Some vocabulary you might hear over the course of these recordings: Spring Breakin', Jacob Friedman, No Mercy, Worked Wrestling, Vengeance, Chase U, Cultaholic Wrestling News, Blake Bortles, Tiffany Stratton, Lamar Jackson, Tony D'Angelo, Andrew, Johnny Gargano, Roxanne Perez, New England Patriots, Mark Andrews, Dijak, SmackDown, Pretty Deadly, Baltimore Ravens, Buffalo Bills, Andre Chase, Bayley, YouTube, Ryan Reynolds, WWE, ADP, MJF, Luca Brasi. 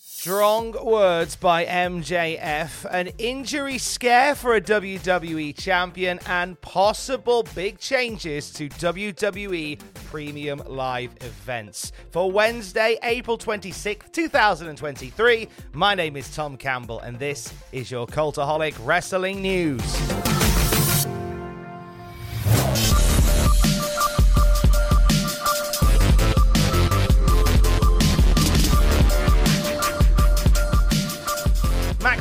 Strong words by MJF, an injury scare for a WWE champion, and possible big changes to WWE Premium Live events. For Wednesday, April 26th, 2023, my name is Tom Campbell, and this is your Cultaholic Wrestling News.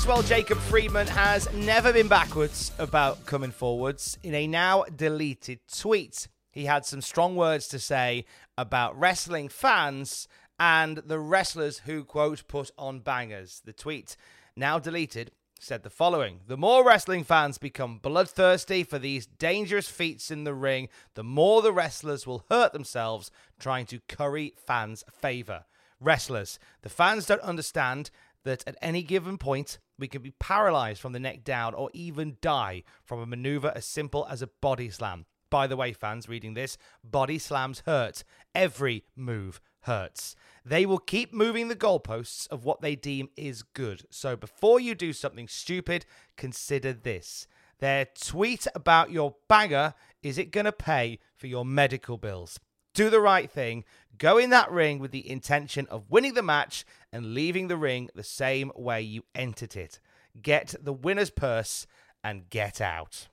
Well, Jacob Friedman has never been backwards about coming forwards. In a now deleted tweet, he had some strong words to say about wrestling fans and the wrestlers who, quote, put on bangers. The tweet, now deleted, said the following: the more wrestling fans become bloodthirsty for these dangerous feats in the ring, the more the wrestlers will hurt themselves trying to curry fans' favor. Wrestlers, the fans don't understand that at any given point, we can be paralyzed from the neck down or even die from a maneuver as simple as a body slam. By the way, fans reading this, body slams hurt. Every move hurts. They will keep moving the goalposts of what they deem is good. So before you do something stupid, consider this. Their tweet about your banger, is it going to pay for your medical bills? Do the right thing. Go in that ring with the intention of winning the match and leaving the ring the same way you entered it. Get the winner's purse and get out.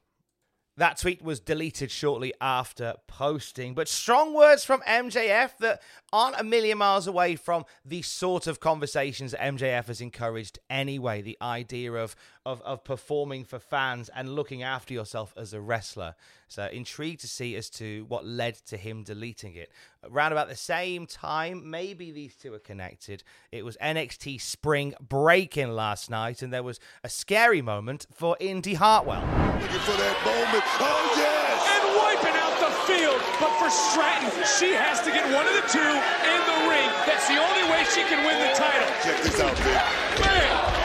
That tweet was deleted shortly after posting, but strong words from MJF that aren't a million miles away from the sort of conversations that MJF has encouraged anyway. The idea of performing for fans and looking after yourself as a wrestler. So intrigued to see as to what led to him deleting it. Around about the same time, maybe these two are connected, it was NXT Spring Breakin' last night, and there was a scary moment for Indi Hartwell. Looking for that moment. Oh, yes! And wiping out the field. But for Stratton, she has to get one of the two in the ring. That's the only way she can win the title. Check this out, man. Bam!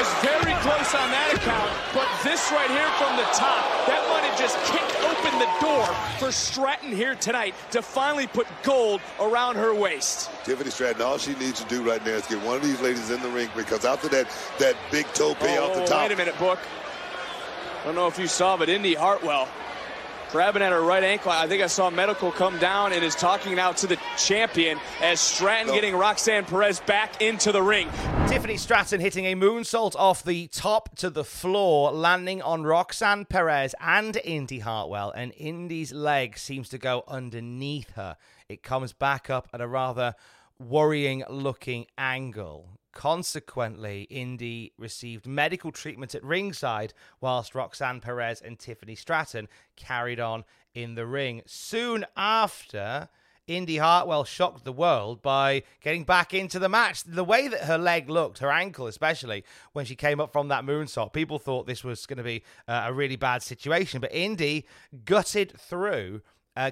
Was very close on that account, but this right here from the top, that might have just kicked open the door for Stratton here tonight to finally put gold around her waist. Tiffany Stratton, all she needs to do right now is get one of these ladies in the ring, because after that big toe pay off the top. Wait a minute, Book. I don't know if you saw, but Indi Hartwell grabbing at her right ankle. I think I saw Medical come down and is talking now to the champion as Stratton getting Roxanne Perez back into the ring. Tiffany Stratton hitting a moonsault off the top to the floor, landing on Roxanne Perez and Indi Hartwell, and Indy's leg seems to go underneath her. It comes back up at a rather worrying looking angle. Consequently, Indi received medical treatment at ringside, whilst Roxanne Perez and Tiffany Stratton carried on in the ring. Soon after, Indi Hartwell shocked the world by getting back into the match. The way that her leg looked, her ankle especially, when she came up from that moonsault, people thought this was going to be a really bad situation. But Indi gutted through,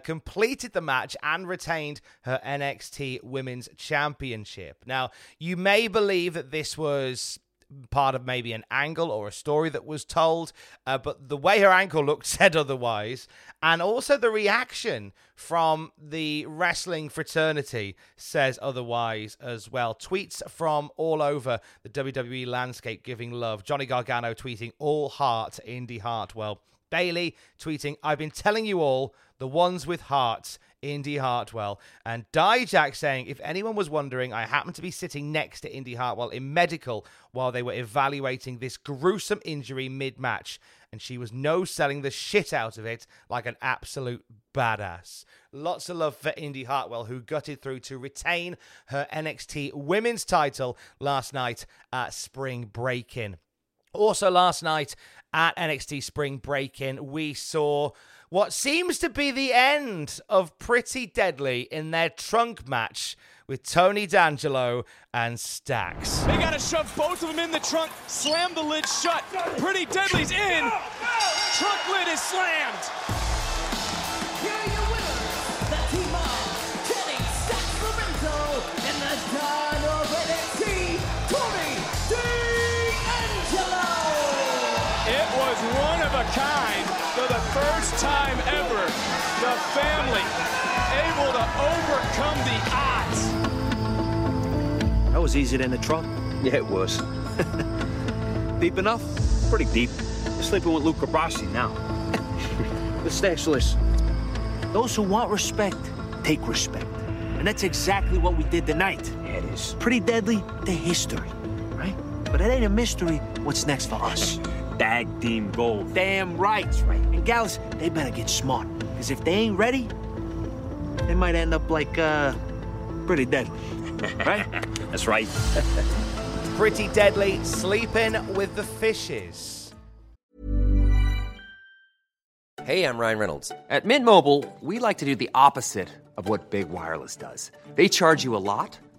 completed the match and retained her NXT Women's Championship. Now, you may believe that this was part of maybe an angle or a story that was told, but the way her ankle looked said otherwise. And also the reaction from the wrestling fraternity says otherwise as well. Tweets from all over the WWE landscape giving love. Johnny Gargano tweeting, all heart, Indi Hartwell. Bayley tweeting, I've been telling you all the ones with hearts, Indi Hartwell. And Dijak saying, if anyone was wondering, I happened to be sitting next to Indi Hartwell in medical while they were evaluating this gruesome injury mid-match, and she was no-selling the shit out of it like an absolute badass. Lots of love for Indi Hartwell, who gutted through to retain her NXT women's title last night at Spring Breakin'. Also last night at NXT Spring Breakin', we saw what seems to be the end of Pretty Deadly in their trunk match with Tony D'Angelo and Stax. They got to shove both of them in the trunk, slam the lid shut. Pretty Deadly's in. No, no. Trunk lid is slammed. Here are your winners, the team of Teddy, Stax, Lorenzo, and the Don of NXT, Tony D'Angelo. It was one of a kind. For the first time ever, the family able to overcome the odds. That was easier than the trunk. Yeah, it was. Deep enough? Pretty deep. You're sleeping with Luca Brasi now. But Stax, listen. Those who want respect, take respect. And that's exactly what we did tonight. Yeah, it is. Pretty Deadly to history, right? But it ain't a mystery what's next for us. Tag team gold. Damn right. That's right. And gals, they better get smart. Because if they ain't ready, they might end up like, Pretty Deadly. Right? That's right. Pretty Deadly, sleeping with the fishes. Hey, I'm Ryan Reynolds. At Mint Mobile, we like to do the opposite of what Big Wireless does. They charge you a lot,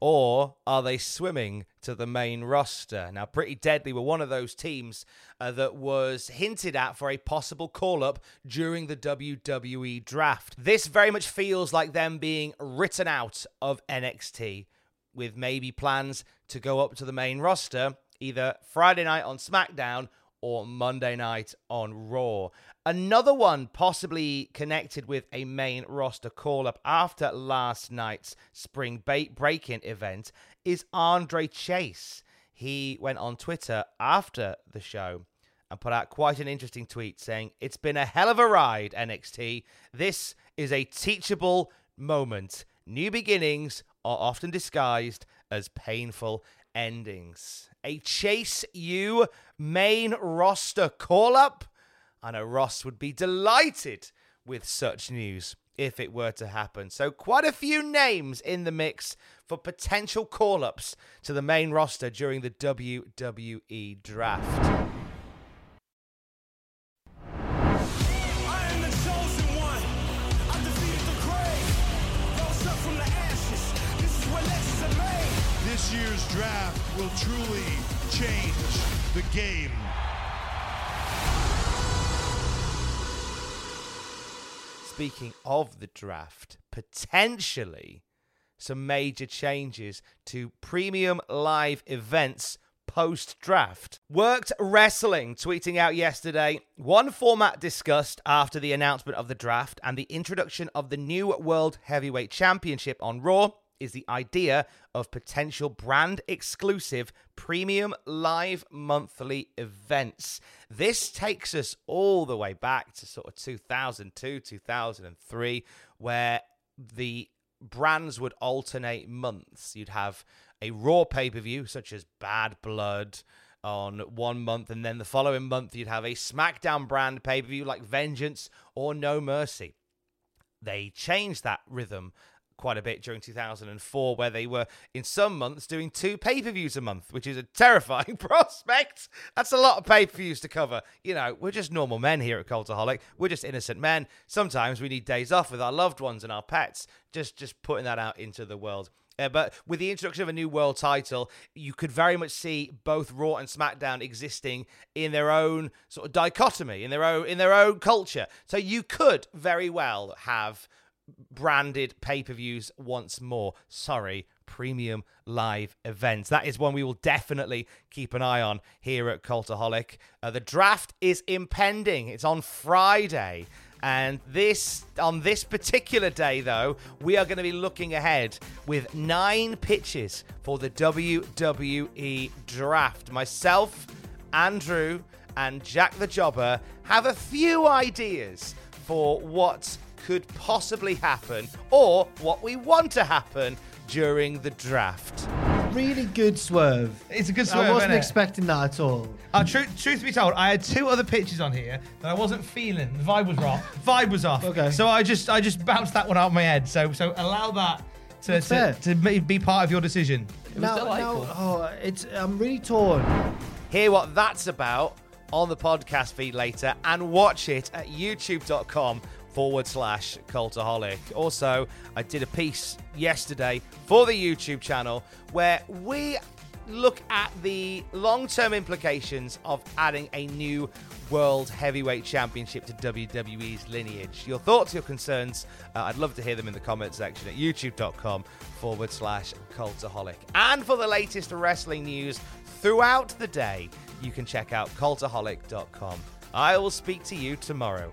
Or are they swimming to the main roster? Now, Pretty Deadly were one of those teams that was hinted at for a possible call-up during the WWE draft. This very much feels like them being written out of NXT, with maybe plans to go up to the main roster either Friday night on SmackDown or Monday night on Raw. Another one possibly connected with a main roster call-up after last night's Spring Breakin' event is Andre Chase. He went on Twitter after the show and put out quite an interesting tweet saying, "It's been a hell of a ride, NXT. This is a teachable moment. New beginnings are often disguised as painful endings." A Chase U main roster call-up? I know Ross would be delighted with such news if it were to happen. So quite a few names in the mix for potential call-ups to the main roster during the WWE draft. This year's draft will truly change the game. Speaking of the draft, potentially some major changes to premium live events post-draft. Worked Wrestling tweeting out yesterday, one format discussed after the announcement of the draft and the introduction of the new World Heavyweight Championship on Raw is the idea of potential brand-exclusive premium live monthly events. This takes us all the way back to sort of 2002, 2003, where the brands would alternate months. You'd have a Raw pay-per-view, such as Bad Blood, on one month, and then the following month you'd have a SmackDown brand pay-per-view like Vengeance or No Mercy. They changed that rhythm quite a bit during 2004, where they were, in some months, doing 2 pay-per-views a month, which is a terrifying prospect. That's a lot of pay-per-views to cover. You know, we're just normal men here at Cultaholic. We're just innocent men. Sometimes we need days off with our loved ones and our pets. Just putting that out into the world. But with the introduction of a new world title, you could very much see both Raw and SmackDown existing in their own sort of dichotomy, in their own culture. So you could very well have branded pay-per-views once more. Sorry, premium live events. That is one we will definitely keep an eye on here at Cultaholic. The draft is impending. It's on Friday. And on this particular day, though, we are going to be looking ahead with 9 pitches for the WWE draft. Myself, Andrew, and Jack the Jobber have a few ideas for what could possibly happen, or what we want to happen during the draft. Really good swerve. It's a good swerve. I wasn't expecting that at all. Truth be told, I had 2 other pitches on here that I wasn't feeling. The vibe was off. Okay. So I just bounced that one out of my head. So allow that to be part of your decision. I'm really torn. Hear what that's about on the podcast feed later, and watch it at youtube.com/Cultaholic. Also, I did a piece yesterday for the YouTube channel where we look at the long-term implications of adding a new World Heavyweight Championship to WWE's lineage. Your thoughts, your concerns, I'd love to hear them in the comment section at youtube.com/Cultaholic. And for the latest wrestling news throughout the day, you can check out Cultaholic.com. I will speak to you tomorrow.